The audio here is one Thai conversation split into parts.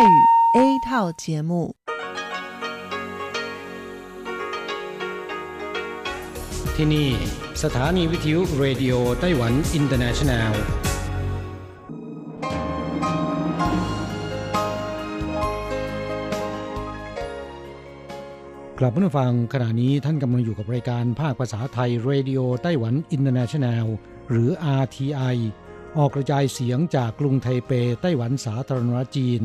泰语 A 套节目ที่นี่สถานีวิทยุเรดิโอไต้หวันอินเตอร์เนชั่นแนลกลับมาฟังขณะนี้ท่านกำลังอยู่กับรายการภาคภาษาไทยเรดิโอไต้หวันอินเตอร์เนชั่นแนลหรือ RTI ออกกระจายเสียงจากกรุงไทเปไต้หวันสาธารณรัฐจีน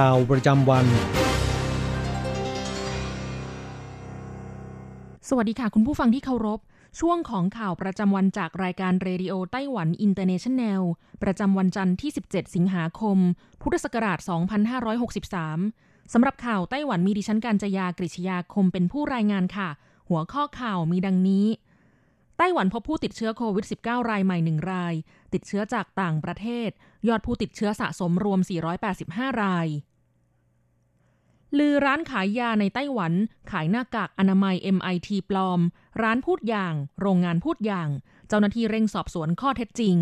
ข่าวประจำวันสวัสดีค่ะคุณผู้ฟังที่เคารพช่วงของข่าวประจำวันจากรายการเรดิโอไต้หวันอินเตอร์เนชั่นแนลประจำวันจันทร์ที่17สิงหาคมพุทธศักราช2563สำหรับข่าวไต้หวันมีดิฉันกัญจยากฤษยาคมเป็นผู้รายงานค่ะหัวข้อข่าวมีดังนี้ไต้หวันพบผู้ติดเชื้อโควิด -19 รายใหม่1รายติดเชื้อจากต่างประเทศยอดผู้ติดเชื้อสะสมรวม485รายลือร้านขายยาในไต้หวันขายหน้ากากอนามัย MIT ปลอมร้านพูดอย่างโรงงานพูดอย่างเจ้าหน้าที่เร่งสอบสวนข้อเท็จจริง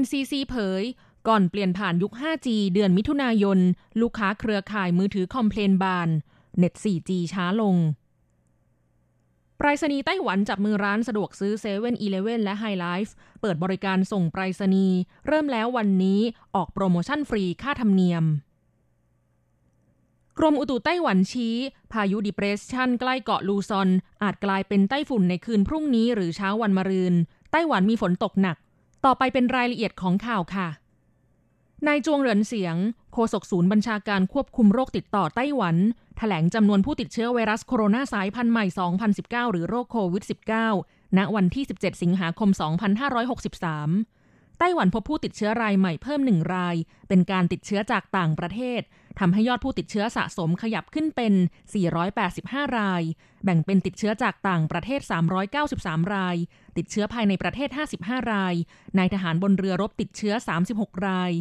NCC เผยก่อนเปลี่ยนผ่านยุค 5G เดือนมิถุนายนลูกค้าเครือข่ายมือถือคอมเพลนบานเน็ต 4G ช้าลงไปรษณีย์ไต้หวันจับมือร้านสะดวกซื้อ 7-Eleven และ Hi-Life เปิดบริการส่งไปรษณีย์เริ่มแล้ววันนี้ออกโปรโมชั่นฟรีค่าธรรมเนียมกรมอุตุไต้หวันชี้พายุ Depression ใกล้เกาะลูซอนอาจกลายเป็นไต้ฝุ่นในคืนพรุ่งนี้หรือเช้าวันมะรืนไต้หวันมีฝนตกหนักต่อไปเป็นรายละเอียดของข่าวค่ะนายจวงเหรินเสียงโฆษกศูนย์บัญชาการควบคุมโรคติดต่อไต้หวันแถลงจำนวนผู้ติดเชื้อไวรัสโคโรนาสายพันธุ์ใหม่2019หรือโรคโควิด -19 ณวันที่17สิงหาคม2563ไต้หวันพบผู้ติดเชื้อรายใหม่เพิ่ม1รายเป็นการติดเชื้อจากต่างประเทศทำให้ยอดผู้ติดเชื้อสะสมขยับขึ้นเป็น485รายแบ่งเป็นติดเชื้อจากต่างประเทศ393รายติดเชื้อภายในประเทศ55รายนายทหารบนเรือรบติดเชื้อ36ราย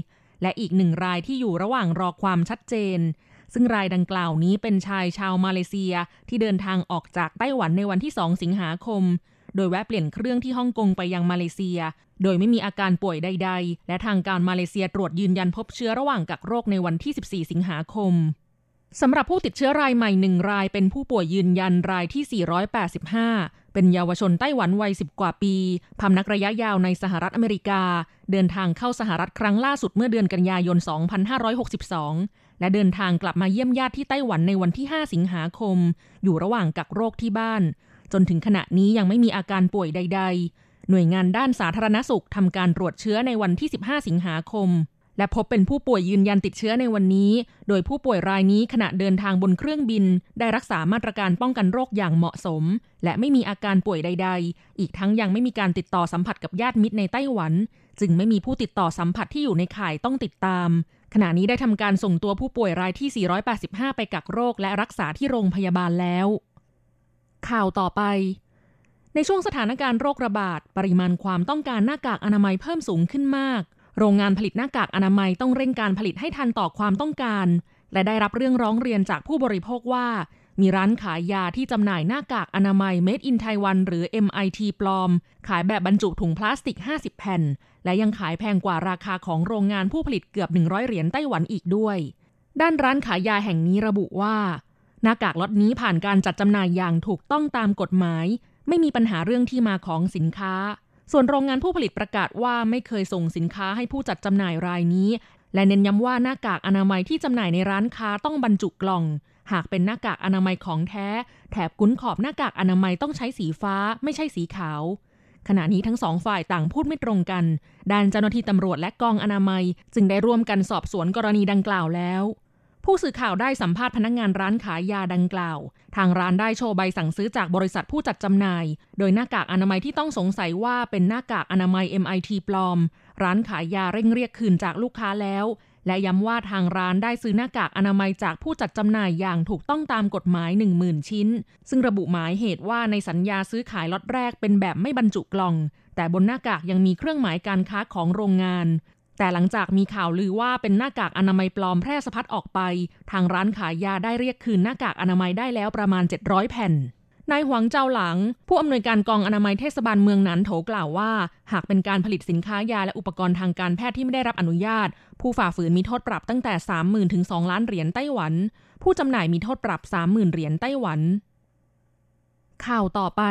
และอีก1รายที่อยู่ระหว่างรอความชัดเจนซึ่งรายดังกล่าวนี้เป็นชายชาวมาเลเซียที่เดินทางออกจากไต้หวันในวันที่2สิงหาคมโดยแวะเปลี่ยนเครื่องที่ฮ่องกงไปยังมาเลเซียโดยไม่มีอาการป่วยใดๆและทางการมาเลเซียตรวจยืนยันพบเชื้อระหว่างกักโรคในวันที่14สิงหาคมสำหรับผู้ติดเชื้อรายใหม่1รายเป็นผู้ป่วยยืนยันรายที่485เป็นเยาวชนไต้หวันวัย10กว่าปีพำนักระยะยาวในสหรัฐอเมริกาเดินทางเข้าสหรัฐครั้งล่าสุดเมื่อเดือนกันยายน2562และเดินทางกลับมาเยี่ยมญาติที่ไต้หวันในวันที่5สิงหาคมอยู่ระหว่างกักโรคที่บ้านจนถึงขณะนี้ยังไม่มีอาการป่วยใดๆหน่วยงานด้านสาธารณสุขทำการตรวจเชื้อในวันที่15สิงหาคมและพบเป็นผู้ป่วยยืนยันติดเชื้อในวันนี้โดยผู้ป่วยรายนี้ขณะเดินทางบนเครื่องบินได้รักษามาตรการป้องกันโรคอย่างเหมาะสมและไม่มีอาการป่วยใดๆอีกทั้งยังไม่มีการติดต่อสัมผัสกับญาติมิตรในไต้หวันจึงไม่มีผู้ติดต่อสัมผัสที่อยู่ในข่ายต้องติดตามขณะนี้ได้ทำการส่งตัวผู้ป่วยรายที่485ไปกักโรคและรักษาที่โรงพยาบาลแล้วข่าวต่อไปในช่วงสถานการณ์โรคระบาดปริมาณความต้องการหน้ากากอนามัยเพิ่มสูงขึ้นมากโรงงานผลิตหน้ากากอนามัยต้องเร่งการผลิตให้ทันต่อความต้องการและได้รับเรื่องร้องเรียนจากผู้บริโภคว่ามีร้านขายยาที่จำหน่ายหน้ากากอนามัย Made in Taiwan หรือ MIT ปลอมขายแบบบรรจุถุงพลาสติก50แผ่นและยังขายแพงกว่าราคาของโรงงานผู้ผลิตเกือบ100เหรียญไต้หวันอีกด้วยด้านร้านขายยาแห่งนี้ระบุว่าหน้ากากล็อตนี้ผ่านการจัดจำหน่ายอย่างถูกต้องตามกฎหมายไม่มีปัญหาเรื่องที่มาของสินค้าส่วนโรงงานผู้ผลิตประกาศว่าไม่เคยส่งสินค้าให้ผู้จัดจำหน่ายรายนี้และเน้นย้ำว่าหน้ากากอนามัยที่จำหน่ายในร้านค้าต้องบรรจุกล่องหากเป็นหน้ากากอนามัยของแท้แถบกุ้นขอบหน้ากากอนามัยต้องใช้สีฟ้าไม่ใช่สีขาวขณะนี้ทั้งสองฝ่ายต่างพูดไม่ตรงกันด้านเจ้าหน้าที่ตำรวจและกองอนามัยจึงได้ร่วมกันสอบสวนกรณีดังกล่าวแล้วผู้สื่อข่าวได้สัมภาษณ์พนักงานร้านขายยาดังกล่าวทางร้านได้โชว์ใบสั่งซื้อจากบริษัทผู้จัดจำหน่ายโดยหน้ากากอนามัยที่ต้องสงสัยว่าเป็นหน้ากากอนามัย MIT ปลอมร้านขายยาเร่งเรียกคืนจากลูกค้าแล้ว และย้ำว่าทางร้านได้ซื้อหน้ากากอนามัยจากผู้จัดจำหน่ายอย่างถูกต้องตามกฎหมาย 10,000 ชิ้นซึ่งระบุหมายเหตุว่าในสัญญาซื้อขายล็อตแรกเป็นแบบไม่บรรจุกล่องแต่บนหน้ากากยังมีเครื่องหมายการค้าของโรงงานแต่หลังจากมีข่าวลือว่าเป็นหน้ากากอนามัยปลอมแพร่สะพัดออกไปทางร้านขายยาได้เรียกคืนหน้ากากอนามัยได้แล้วประมาณ700แผ่นนายหวังเจ้าหลังผู้อำนวยการกองอนามัยเทศบาลเมืองหนานโถกล่าวว่าหากเป็นการผลิตสินค้ายาและอุปกรณ์ทางการแพทย์ที่ไม่ได้รับอนุญาตผู้ฝ่าฝืนมีโทษปรับตั้งแต่ 30,000 ถึง 2 ล้านเหรียญไต้หวันผู้จำหน่ายมีโทษปรับ 30,000 เหรียญไต้หวันข่าวต่อไป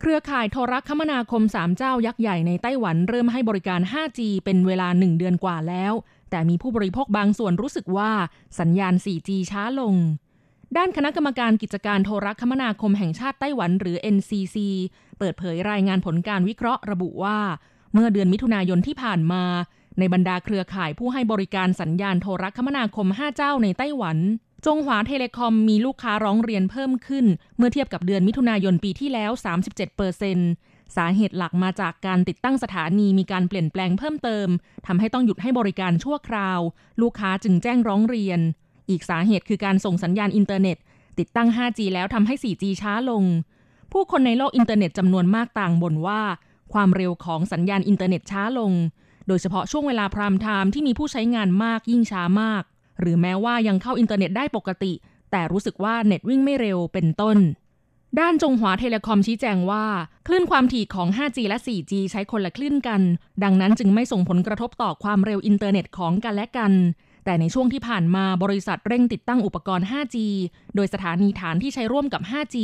เครือข่ายโทรคมนาคม3เจ้ายักษ์ใหญ่ในไต้หวันเริ่มให้บริการ 5G เป็นเวลา1เดือนกว่าแล้วแต่มีผู้บริโภคบางส่วนรู้สึกว่าสัญญาณ 4G ช้าลงด้านคณะกรรมการกิจการโทรคมนาคมแห่งชาติไต้หวันหรือ NCC เปิดเผยรายงานผลการวิเคราะห์ระบุว่าเมื่อเดือนมิถุนายนที่ผ่านมาในบรรดาเครือข่ายผู้ให้บริการสัญญาณโทรคมนาคม5เจ้าในไต้หวันจงหวาเทเลคอมมีลูกค้าร้องเรียนเพิ่มขึ้นเมื่อเทียบกับเดือนมิถุนายนปีที่แล้ว 37% สาเหตุหลักมาจากการติดตั้งสถานีมีการเปลี่ยนแปลงเพิ่มเติมทำให้ต้องหยุดให้บริการชั่วคราวลูกค้าจึงแจ้งร้องเรียนอีกสาเหตุคือการส่งสัญญาณอินเทอร์เน็ตติดตั้ง 5G แล้วทำให้ 4G ช้าลงผู้คนในโลกอินเทอร์เน็ตจำนวนมากต่างบ่นว่าความเร็วของสัญญาณอินเทอร์เน็ตช้าลงโดยเฉพาะช่วงเวลาไพม์ไทม์ที่มีผู้ใช้งานมากยิ่งช้ามากหรือแม้ว่ายังเข้าอินเทอร์เน็ตได้ปกติแต่รู้สึกว่าเน็ตวิ่งไม่เร็วเป็นต้นด้านจงหวาเทเลคอมชี้แจงว่าคลื่นความถี่ของ 5G และ 4G ใช้คนละคลื่นกันดังนั้นจึงไม่ส่งผลกระทบต่อความเร็วอินเทอร์เน็ตของกันและกันแต่ในช่วงที่ผ่านมาบริษัทเร่งติดตั้งอุปกรณ์ 5G โดยสถานีฐานที่ใช้ร่วมกับ 5G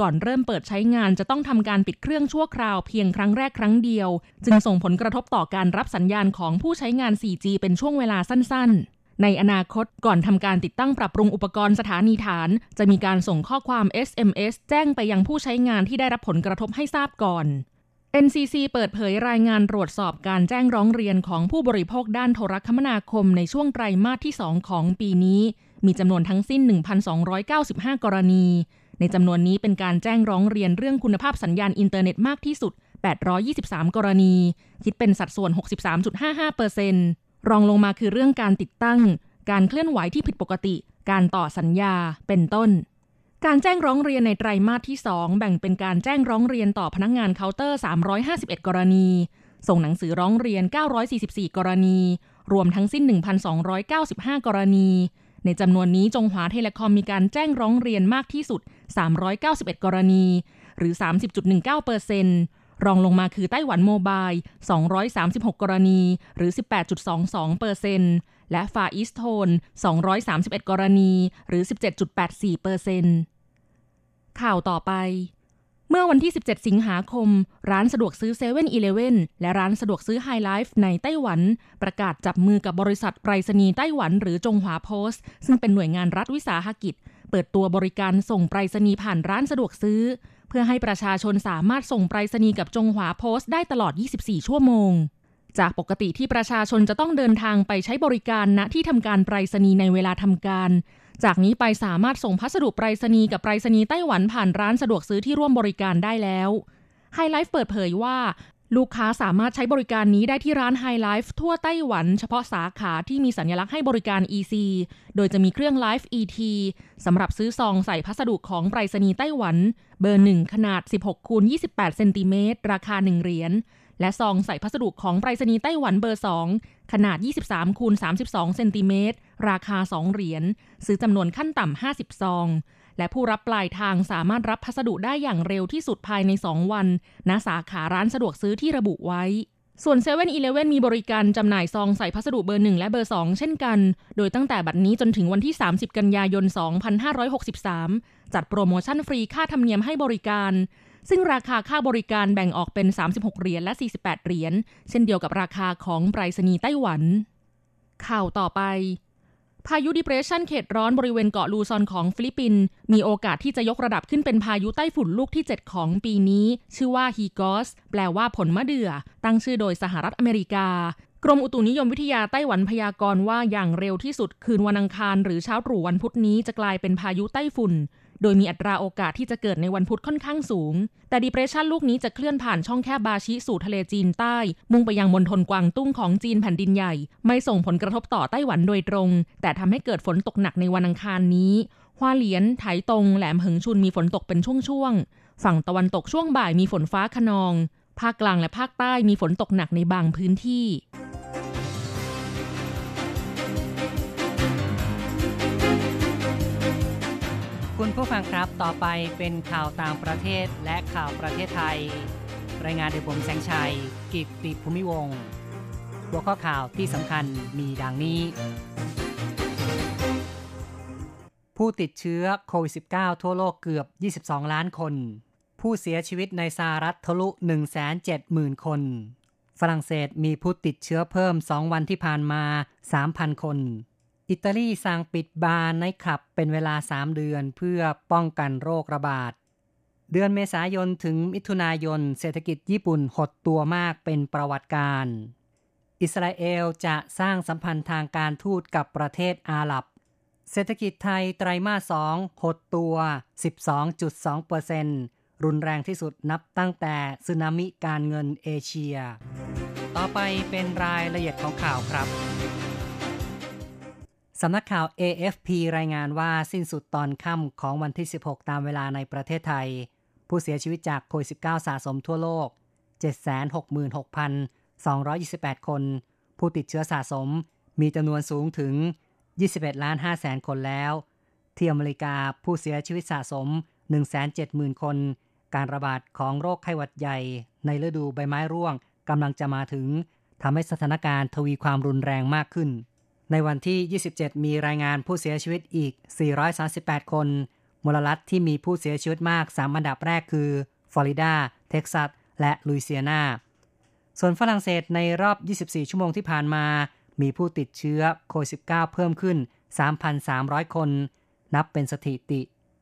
ก่อนเริ่มเปิดใช้งานจะต้องทำการปิดเครื่องชั่วคราวเพียงครั้งแรกครั้งเดียวจึงส่งผลกระทบต่อการรับสัญญาณของผู้ใช้งาน 4G เป็นช่วงเวลาสั้นๆในอนาคตก่อนทำการติดตั้งปรับปรุงอุปกรณ์สถานีฐานจะมีการส่งข้อความ SMS แจ้งไปยังผู้ใช้งานที่ได้รับผลกระทบให้ทราบก่อน NCC เปิดเผยรายงานตรวจสอบการแจ้งร้องเรียนของผู้บริโภคด้านโทรคมนาคมในช่วงไตรมาสที่ 2 ของปีนี้มีจำนวนทั้งสิ้น 1,295 กรณีในจำนวนนี้เป็นการแจ้งร้องเรียนเรื่องคุณภาพสัญญาณอินเทอร์เน็ตมากที่สุด823กรณีคิดเป็นสัดส่วน 63.55%รองลงมาคือเรื่องการติดตั้งการเคลื่อนไหวที่ผิดปกติการต่อสัญญาเป็นต้นการแจ้งร้องเรียนในไตรมาสที่2แบ่งเป็นการแจ้งร้องเรียนต่อพนักงานเคาน์เตอร์351กรณีส่งหนังสือร้องเรียน944กรณีรวมทั้งสิ้น 1,295 กรณีในจำนวนนี้จงหวาเทเลคอมมีการแจ้งร้องเรียนมากที่สุด391กรณีหรือ 30.19%รองลงมาคือไต้หวันโมบาย236กรณีหรือ 18.22% และฟาอีสโทน231กรณีหรือ 17.84% ข่าวต่อไปเมื่อวันที่17สิงหาคมร้านสะดวกซื้อ 7-Eleven และร้านสะดวกซื้อ Hi-Life ในไต้หวันประกาศจับมือกับบริษัทไปรษณีย์ไต้หวันหรือจงหวาโพสต์ซึ่งเป็นหน่วยงานรัฐวิสาหกิจเปิดตัวบริการส่งไปรษณีย์ผ่านร้านสะดวกซื้อเพื่อให้ประชาชนสามารถส่งไปรษณีย์กับจงหวาโพสต์ได้ตลอด24ชั่วโมงจากปกติที่ประชาชนจะต้องเดินทางไปใช้บริการณที่ทำการไปรษณีย์ในเวลาทำการจากนี้ไปสามารถส่งพัสดุไปรษณีย์กับไปรษณีย์ไต้หวันผ่านร้านสะดวกซื้อที่ร่วมบริการได้แล้ว Hi-Life เปิดเผยว่าลูกค้าสามารถใช้บริการนี้ได้ที่ร้าน Hi-Life ทั่วไต้หวันเฉพาะสาขาที่มีสัญลักษณ์ให้บริการ EC โดยจะมีเครื่อง Life ET สำหรับซื้อซองใส่พัสดุของไปรษณีย์ไต้หวันเบอร์1ขนาด 16x28 ซมราคา1เหรียญและซองใส่พัสดุของไปรษณีย์ไต้หวันเบอร์2ขนาด 23x32 ซมราคา2เหรียญซื้อจำนวนขั้นต่ำ50ซองและผู้รับปลายทางสามารถรับพัสดุได้อย่างเร็วที่สุดภายใน2วันณสาขาร้านสะดวกซื้อที่ระบุไว้ส่วน 7-Eleven มีบริการจำหน่ายซองใส่พัสดุเบอร์1และเบอร์2เช่นกันโดยตั้งแต่บัดนี้จนถึงวันที่30กันยายน2563จัดโปรโมชั่นฟรีค่าธรรมเนียมให้บริการซึ่งราคาค่าบริการแบ่งออกเป็น36เหรียญและ48เหรียญเช่นเดียวกับราคาของไปรษณีย์ไต้หวันข่าวต่อไปพายุ Depression เขตร้อนบริเวณเกาะลูซอนของฟิลิปปินส์มีโอกาสที่จะยกระดับขึ้นเป็นพายุไต้ฝุ่นลูกที่ 7 ของปีนี้ชื่อว่าฮีกอสแปลว่าผลมะเดื่อตั้งชื่อโดยสหรัฐอเมริกากรมอุตุนิยมวิทยาไต้หวันพยากรณ์ว่าอย่างเร็วที่สุดคืนวันอังคารหรือเช้าตรู่วันพุธนี้จะกลายเป็นพายุไต้ฝุ่น โดยมีอัตราโอกาสที่จะเกิดในวันพุธค่อนข้างสูงแต่ Depression ลูกนี้จะเคลื่อนผ่านช่องแคบบาชิสู่ทะเลจีนใต้มุ่งไปยังมณฑลกวางตุ้งของจีนแผ่นดินใหญ่ไม่ส่งผลกระทบต่อไต้หวันโดยตรงแต่ทำให้เกิดฝนตกหนักในวันอังคารนี้ฮวาเหลียนไถตงแหลมเหิงชุนมีฝนตกเป็นช่วงๆฝั่งตะวันตกช่วงบ่ายมีฝนฟ้าคะนองภาคกลางและภาคใต้มีฝนตกหนักในบางพื้นที่คุณผู้ฟังครับต่อไปเป็นข่าวต่างประเทศและข่าวประเทศไทยรายงานโดยผมแสงชัยกิตติภูมิวงศ์หัวข้อข่าวที่สำคัญมีดังนี้ผู้ติดเชื้อโควิด -19 ทั่วโลกเกือบ22ล้านคนผู้เสียชีวิตในสหรัฐทะลุ 170,000 คนฝรั่งเศสมีผู้ติดเชื้อเพิ่ม2วันที่ผ่านมา 3,000 คนอิตาลีสั่งปิดบาร์ไนท์คลับเป็นเวลา3เดือนเพื่อป้องกันโรคระบาดเดือนเมษายนถึงมิถุนายนเศรษฐกิจญี่ปุ่นหดตัวมากเป็นประวัติการอิสราเอลจะสร้างสัมพันธ์ทางการทูตกับประเทศอาหรับเศรษฐกิจไทยไตรมาส2หดตัว 12.2% รุนแรงที่สุดนับตั้งแต่สึนามิการเงินเอเชียต่อไปเป็นรายละเอียดของข่าวครับสำนักข่าว AFP รายงานว่าสิ้นสุดตอนค่ำของวันที่ 16 ตามเวลาในประเทศไทยผู้เสียชีวิตจากโควิด -19 สะสมทั่วโลก 766,228 คนผู้ติดเชื้อสะสมมีจำนวนสูงถึง 21,500,000 คนแล้วที่อเมริกาผู้เสียชีวิตสะสม 170,000 คนการระบาดของโรคไข้หวัดใหญ่ในฤดูใบไม้ร่วงกำลังจะมาถึงทำให้สถานการณ์ทวีความรุนแรงมากขึ้นในวันที่ 27 มีรายงานผู้เสียชีวิตอีก 438 คนมลรัฐที่มีผู้เสียชีวิตมาก3อันดับแรกคือฟลอริดาเท็กซัสและลุยเซียนาส่วนฝรั่งเศสในรอบ 24 ชั่วโมงที่ผ่านมามีผู้ติดเชื้อโควิด -19 เพิ่มขึ้น 3,300 คนนับเป็นสถิติ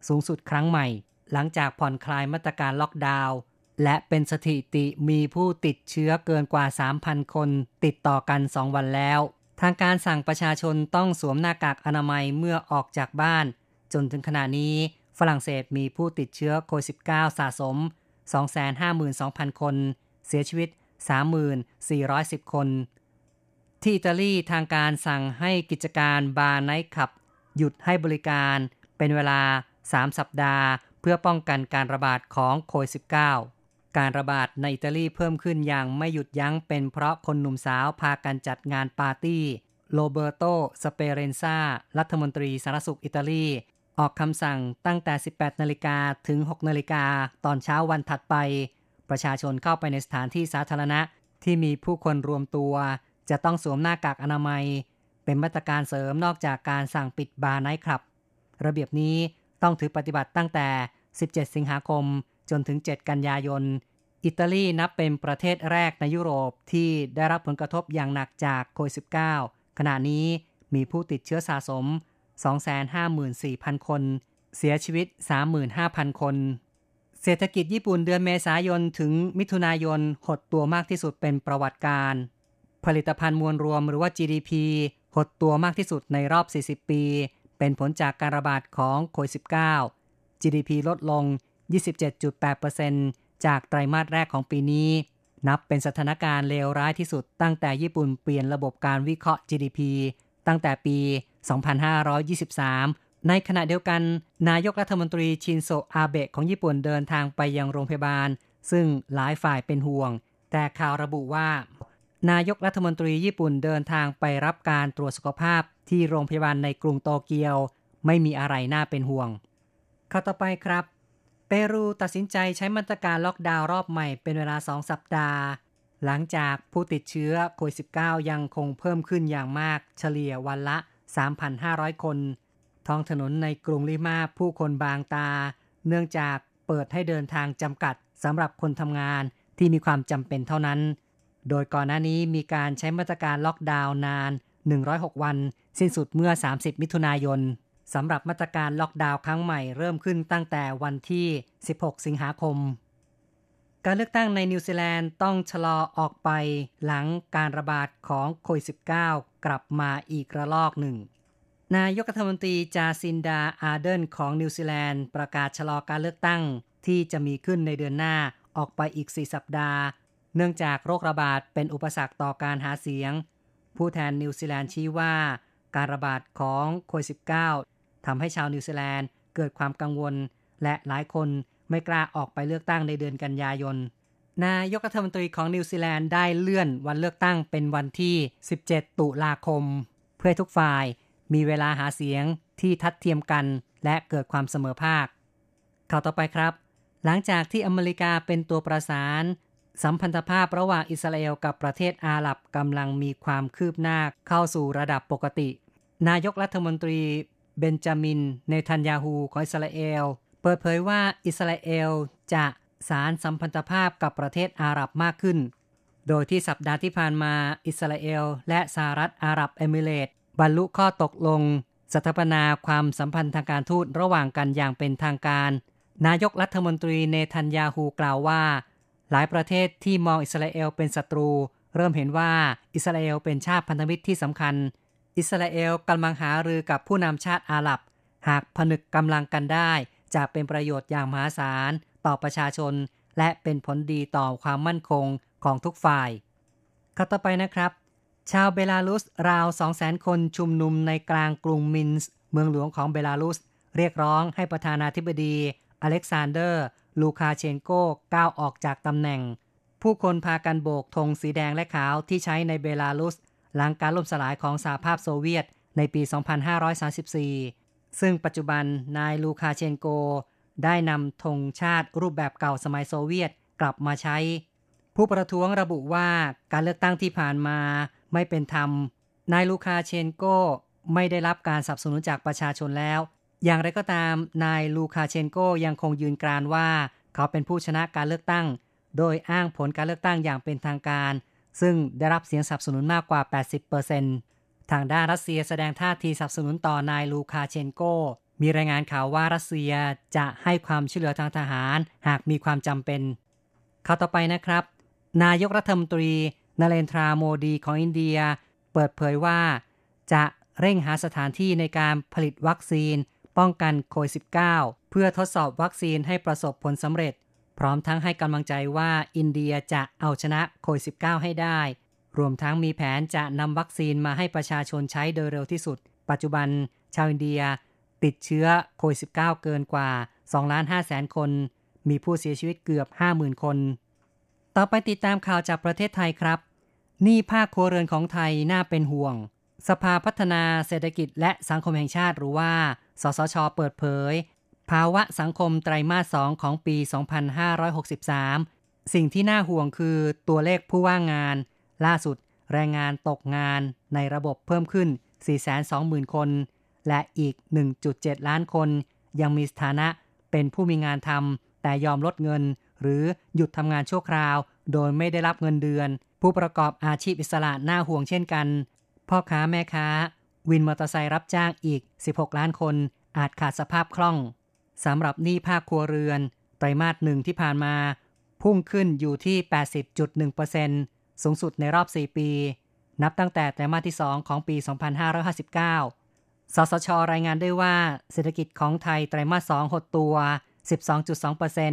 สูงสุดครั้งใหม่หลังจากผ่อนคลายมาตรการล็อกดาวน์และเป็นสถิติมีผู้ติดเชื้อเกินกว่า 3,000 คนติดต่อกัน 2 วันแล้วทางการสั่งประชาชนต้องสวมหน้ากากอนามัยเมื่อออกจากบ้านจนถึงขณะนี้ฝรั่งเศสมีผู้ติดเชื้อโควิด -19 สะสม 252,000 คนเสียชีวิต 3,410 คนที่อิตาลีทางการสั่งให้กิจการบาร์ไนท์คลับหยุดให้บริการเป็นเวลา3สัปดาห์เพื่อป้องกันการระบาดของโควิด -19 การระบาดในอิตาลีเพิ่มขึ้นอย่างไม่หยุดยั้งเป็นเพราะคนหนุ่มสาวพากันจัดงานปาร์ตี้โรเบโตสเปเรนซารัฐมนตรีสาธารณสุขอิตาลีออกคำสั่งตั้งแต่ 18:00 นถึง 6:00 นตอนเช้าวันถัดไปประชาชนเข้าไปในสถานที่สาธารณะที่มีผู้คนรวมตัวจะต้องสวมหน้ากากอนามัยเป็นมาตรการเสริมนอกจากการสั่งปิดบาร์ไนท์คลับระเบียบนี้ต้องถือปฏิบัติตั้งแต่17 สิงหาคมจนถึง 7 กันยายนอิตาลีนับเป็นประเทศแรกในยุโรปที่ได้รับผลกระทบอย่างหนักจากโควิด -19 ขณะนี้มีผู้ติดเชื้อสะสม 254,000 คนเสียชีวิต 35,000 คนเศรษฐกิจญี่ปุ่นเดือนเมษายนถึงมิถุนายนหดตัวมากที่สุดเป็นประวัติการผลิตภัณฑ์มวลรวมหรือว่า GDP หดตัวมากที่สุดในรอบ 40 ปีเป็นผลจากการระบาดของโควิด -19 GDP ลดลง 27.8% จากไตรมาสแรกของปีนี้นับเป็นสถานการณ์เลวร้ายที่สุดตั้งแต่ญี่ปุ่นเปลี่ยนระบบการวิเคราะห์ GDP ตั้งแต่ปี 2523 ในขณะเดียวกันนายกรัฐมนตรีชินโซอาเบะของญี่ปุ่นเดินทางไปยังโรงพยาบาลซึ่งหลายฝ่ายเป็นห่วงแต่ข่าวระบุว่านายกรัฐมนตรีญี่ปุ่นเดินทางไปรับการตรวจสุขภาพที่โรงพยาบาลในกรุงโตเกียวไม่มีอะไรน่าเป็นห่วงข่าวต่อไปครับเปรูตัดสินใจใช้มาตรการล็อกดาวน์รอบใหม่เป็นเวลา2สัปดาห์หลังจากผู้ติดเชื้อโควิด -19 ยังคงเพิ่มขึ้นอย่างมากเฉลี่ยวันละ 3,500 คนท้องถนนในกรุงลิมาผู้คนบางตาเนื่องจากเปิดให้เดินทางจำกัดสำหรับคนทำงานที่มีความจำเป็นเท่านั้นโดยก่อนหน้านี้มีการใช้มาตรการล็อกดาวน์นาน106วันสิ้นสุดเมื่อ30มิถุนายนสำหรับมาตรการล็อกดาวน์ครั้งใหม่เริ่มขึ้นตั้งแต่วันที่16สิงหาคมการเลือกตั้งในนิวซีแลนด์ต้องชะลอออกไปหลังการระบาดของโควิด -19 กลับมาอีกระลอกหนึ่ง นายกรัฐมนตรีจาซินดาอาร์เดนของนิวซีแลนด์ประกาศชะลอการเลือกตั้งที่จะมีขึ้นในเดือนหน้าออกไปอีก4สัปดาห์เนื่องจากโรคระบาดเป็นอุปสรรคต่อการหาเสียงผู้แทนนิวซีแลนด์ชี้ว่าการระบาดของโควิด -19 ทำให้ชาวนิวซีแลนด์เกิดความกังวลและหลายคนไม่กล้าออกไปเลือกตั้งในเดือนกันยายนนายกรัฐมนตรีของนิวซีแลนด์ได้เลื่อนวันเลือกตั้งเป็นวันที่17ตุลาคมเพื่อทุกฝ่ายมีเวลาหาเสียงที่ทัดเทียมกันและเกิดความเสมอภาคข่าวต่อไปครับหลังจากที่อเมริกาเป็นตัวประสานสัมพันธภาพระหว่างอิสราเอลกับประเทศอาหรับกำลังมีความคืบหน้าเข้าสู่ระดับปกตินายกรัฐมนตรีเบนจามินเนทันยาฮูของอิสราเอลเปิดเผยว่าอิสราเอลจะสารสัมพันธภาพกับประเทศอาหรับมากขึ้นโดยที่สัปดาห์ที่ผ่านมาอิสราเอลและสหรัฐอาหรับเอมิเรตส์บรรลุข้อตกลงสถาปนาความสัมพันธ์ทางการทูตระหว่างกันอย่างเป็นทางการนายกรัฐมนตรีเนทันยาฮูกล่าวว่าหลายประเทศที่มองอิสราเอลเป็นศัตรูเริ่มเห็นว่าอิสราเอลเป็นชาติพันธมิตรที่สำคัญอิสราเอลกำลังหารือกับผู้นำชาติอาหรับหากผนึกกำลังกันได้จะเป็นประโยชน์อย่างมหาศาลต่อประชาชนและเป็นผลดีต่อความมั่นคงของทุกฝ่ายข้อต่อไปนะครับชาวเบลารุสราว 200,000 คนชุมนุมในกลางกรุงมินส์เมืองหลวงของเบลารุสเรียกร้องให้ประธานาธิบดีอเล็กซานเดอร์ลูคาเชนโกก้าวออกจากตำแหน่งผู้คนพากันโบกธงสีแดงและขาวที่ใช้ในเบลารุสหลังการล่มสลายของสหภาพโซเวียตในปี 2534 ซึ่งปัจจุบันนายลูคาเชนโกได้นำธงชาติรูปแบบเก่าสมัยโซเวียตกลับมาใช้ผู้ประท้วงระบุว่าการเลือกตั้งที่ผ่านมาไม่เป็นธรรมนายลูคาเชนโกไม่ได้รับการสนับสนุนจากประชาชนแล้วอย่างไรก็ตามนายลูคาเชนโกยังคงยืนกรานว่าเขาเป็นผู้ชนะการเลือกตั้งโดยอ้างผลการเลือกตั้งอย่างเป็นทางการซึ่งได้รับเสียงสนับสนุนมากกว่า 80% ทางด้านรัสเซียแสดงท่าทีสนับสนุนต่อนายลูคาเชนโกมีรายงานข่าวว่ารัสเซียจะให้ความช่วยเหลือทางทหารหากมีความจำเป็นข่าวต่อไปนะครับนายกรัฐมนตรีนเรนทราโมดีของอินเดียเปิดเผยว่าจะเร่งหาสถานที่ในการผลิตวัคซีนป้องกันโควิด -19 เพื่อทดสอบวัคซีนให้ประสบผลสำเร็จพร้อมทั้งให้กำลังใจว่าอินเดียจะเอาชนะโควิด -19 ให้ได้รวมทั้งมีแผนจะนำวัคซีนมาให้ประชาชนใช้โดยเร็วที่สุดปัจจุบันชาวอินเดียติดเชื้อโควิด -19 เกินกว่า 2.5 แสนคนมีผู้เสียชีวิตเกือบ 50,000 คนต่อไปติดตามข่าวจากประเทศไทยครับหนี้ภาคครัวเรือนของไทยน่าเป็นห่วงสภาพัฒนาเศรษฐกิจและสังคมแห่งชาติหรือว่าสสช.เปิดเผยภาวะสังคมไตรมาส 2 ของปี 2563 สิ่งที่น่าห่วงคือตัวเลขผู้ว่างงานล่าสุดแรงงานตกงานในระบบเพิ่มขึ้น 420,000 คนและอีก 1.7 ล้านคนยังมีสถานะเป็นผู้มีงานทำแต่ยอมลดเงินหรือหยุดทำงานชั่วคราวโดยไม่ได้รับเงินเดือนผู้ประกอบอาชีพอิสระน่าห่วงเช่นกันพ่อค้าแม่ค้าวินมอเตอร์ไซค์รับจ้างอีก16ล้านคนอาจขาดสภาพคล่องสำหรับหนี้ภาคครัวเรือนไตรมาส1ที่ผ่านมาพุ่งขึ้นอยู่ที่ 80.1% สูงสุดในรอบ4ปีนับตั้งแต่ไตรมาสที่2ของปี 2559 สสช.รายงานด้วยว่าเศรษฐกิจของไทยไตรมาส2หดตัว 12.2%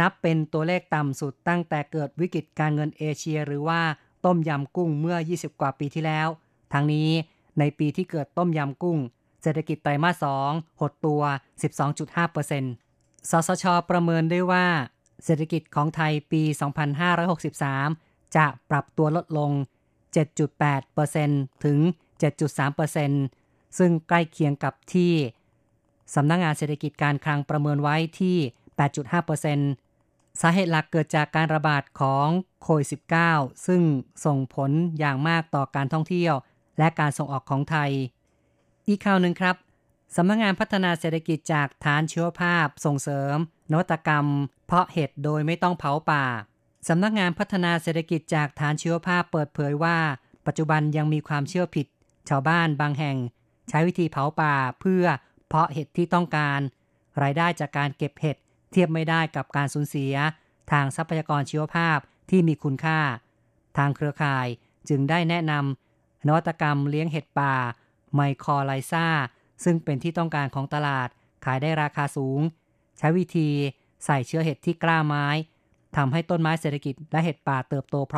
นับเป็นตัวเลขต่ำสุดตั้งแต่เกิดวิกฤตการเงินเอเชียหรือว่าต้มยำกุ้งเมื่อ20กว่าปีที่แล้วทั้งนี้ในปีที่เกิดต้มยำกุ้งเศรษฐกิจไตรมาส2หดตัว 12.5% สสช.ประเมินได้ว่าเศรษฐกิจของไทยปี 2563 จะปรับตัวลดลง 7.8% ถึง 7.3% ซึ่งใกล้เคียงกับที่สำนักงานเศรษฐกิจการคลังประเมินไว้ที่ 8.5% สาเหตุหลักเกิดจากการระบาดของโควิด -19 ซึ่งส่งผลอย่างมากต่อการท่องเที่ยวและการส่งออกของไทยอีกข่าวหนึ่งครับสำนักงานพัฒนาเศรษฐกิจจากฐานชีวภาพส่งเสริมนวัตกรรมเพาะเห็ดโดยไม่ต้องเผาป่าสำนักงานพัฒนาเศรษฐกิจจากฐานชีวภาพเปิดเผยว่าปัจจุบันยังมีความเชื่อผิดชาวบ้านบางแห่งใช้วิธีเผาป่าเพื่อเพาะเห็ดที่ต้องการรายได้จากการเก็บเห็ดเทียบไม่ได้กับการสูญเสียทางทรัพยากรชีวภาพที่มีคุณค่าทางเครือข่ายจึงได้แนะนำนวัตกรรมเลี้ยงเห็ดป่า ไมคอไลซ่าซึ่งเป็นที่ต้องการของตลาดขายได้ราคาสูงใช้วิธีใส่เชื้อเห็ดที่กล้าไม้ทำให้ต้นไม้เศรษฐกิจและเห็ดป่าเติบโต